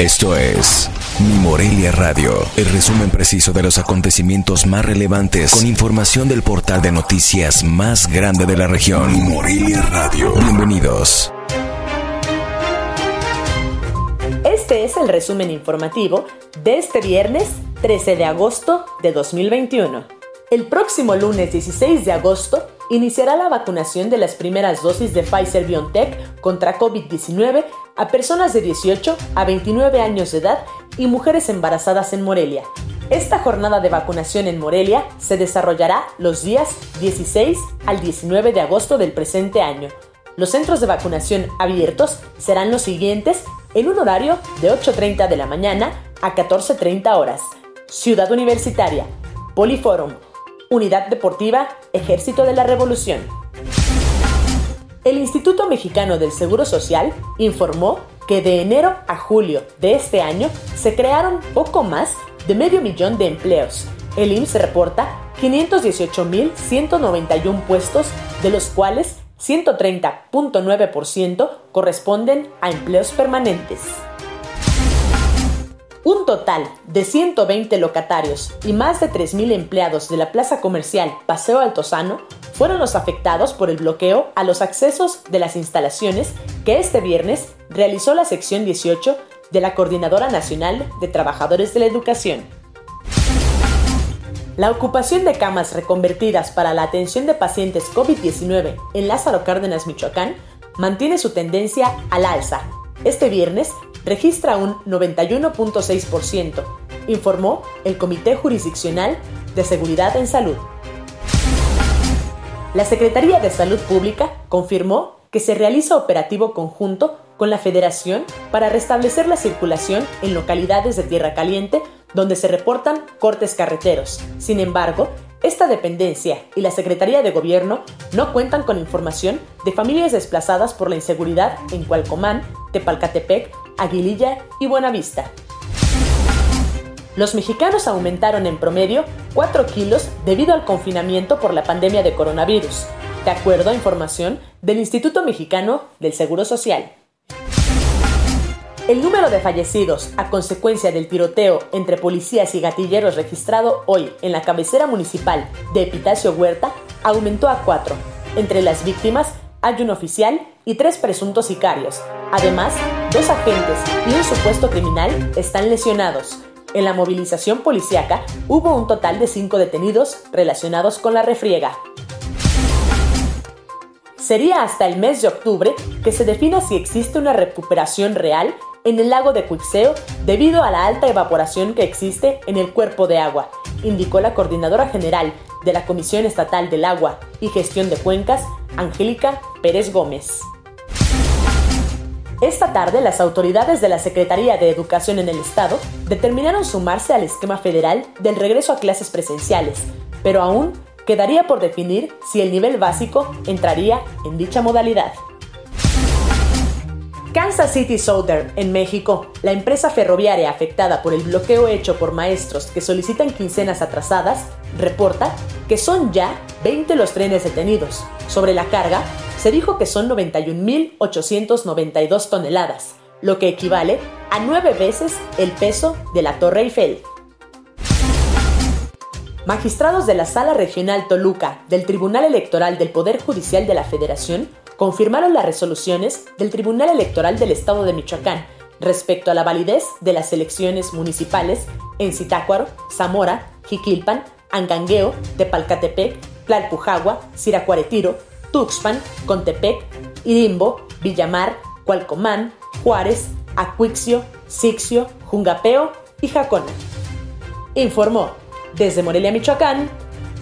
Esto es Mi Morelia Radio, el resumen preciso de los acontecimientos más relevantes con información del portal de noticias más grande de la región. Mi Morelia Radio. Bienvenidos. Este es el resumen informativo de este viernes 13 de agosto de 2021. El próximo lunes 16 de agosto iniciará la vacunación de las primeras dosis de Pfizer-BioNTech contra COVID-19 a personas de 18 a 29 años de edad y mujeres embarazadas en Morelia. Esta jornada de vacunación en Morelia se desarrollará los días 16 al 19 de agosto del presente año. Los centros de vacunación abiertos serán los siguientes en un horario de 8:30 de la mañana a 14:30 horas. Ciudad Universitaria, Poliforum, Unidad Deportiva Ejército de la Revolución. El Instituto Mexicano del Seguro Social informó que de enero a julio de este año se crearon poco más de 500,000 de empleos. El IMSS reporta 518,191 puestos, de los cuales 130.9% corresponden a empleos permanentes. Un total de 120 locatarios y más de 3,000 empleados de la plaza comercial Paseo Altozano fueron los afectados por el bloqueo a los accesos de las instalaciones que este viernes realizó la sección 18 de la Coordinadora Nacional de Trabajadores de la Educación. La ocupación de camas reconvertidas para la atención de pacientes COVID-19 en Lázaro Cárdenas, Michoacán, mantiene su tendencia al alza. Este viernes registra un 91.6%, informó el Comité Jurisdiccional de Seguridad en Salud. La Secretaría de Salud Pública confirmó que se realiza operativo conjunto con la Federación para restablecer la circulación en localidades de Tierra Caliente donde se reportan cortes carreteros. Sin embargo, esta dependencia y la Secretaría de Gobierno no cuentan con información de familias desplazadas por la inseguridad en Coalcomán, Tepalcatepec, Aguililla y Buenavista. Los mexicanos aumentaron en promedio 4 kilos debido al confinamiento por la pandemia de coronavirus, de acuerdo a información del Instituto Mexicano del Seguro Social. El número de fallecidos a consecuencia del tiroteo entre policías y gatilleros registrado hoy en la cabecera municipal de Epitacio Huerta aumentó a 4. Entre las víctimas hay un oficial y 3 presuntos sicarios. Además, 2 agentes y un supuesto criminal están lesionados. En la movilización policíaca hubo un total de 5 detenidos relacionados con la refriega. Sería hasta el mes de octubre que se defina si existe una recuperación real en el lago de Cuixeo debido a la alta evaporación que existe en el cuerpo de agua, indicó la coordinadora general de la Comisión Estatal del Agua y Gestión de Cuencas, Angélica Pérez Gómez. Esta tarde, las autoridades de la Secretaría de Educación en el Estado determinaron sumarse al esquema federal del regreso a clases presenciales, pero aún quedaría por definir si el nivel básico entraría en dicha modalidad. Kansas City Southern, en México, la empresa ferroviaria afectada por el bloqueo hecho por maestros que solicitan quincenas atrasadas, reporta que son ya 20 los trenes detenidos. Sobre la carga, se dijo que son 91,892 toneladas, lo que equivale a 9 veces el peso de la Torre Eiffel. Magistrados de la Sala Regional Toluca del Tribunal Electoral del Poder Judicial de la Federación confirmaron las resoluciones del Tribunal Electoral del Estado de Michoacán respecto a la validez de las elecciones municipales en Zitácuaro, Zamora, Jiquilpan, Angangueo, Tepalcatepec, Plalpujagua, Ciracuaretiro, Tuxpan, Contepec, Irimbo, Villamar, Coalcomán, Juárez, Acuixio, Cixio, Jungapeo y Jacona. Informó desde Morelia, Michoacán,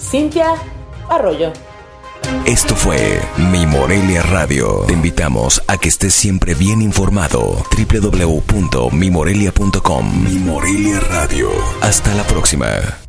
Cintia Arroyo. Esto fue Mi Morelia Radio. Te invitamos a que estés siempre bien informado. www.mimorelia.com. Mi Morelia Radio. Hasta la próxima.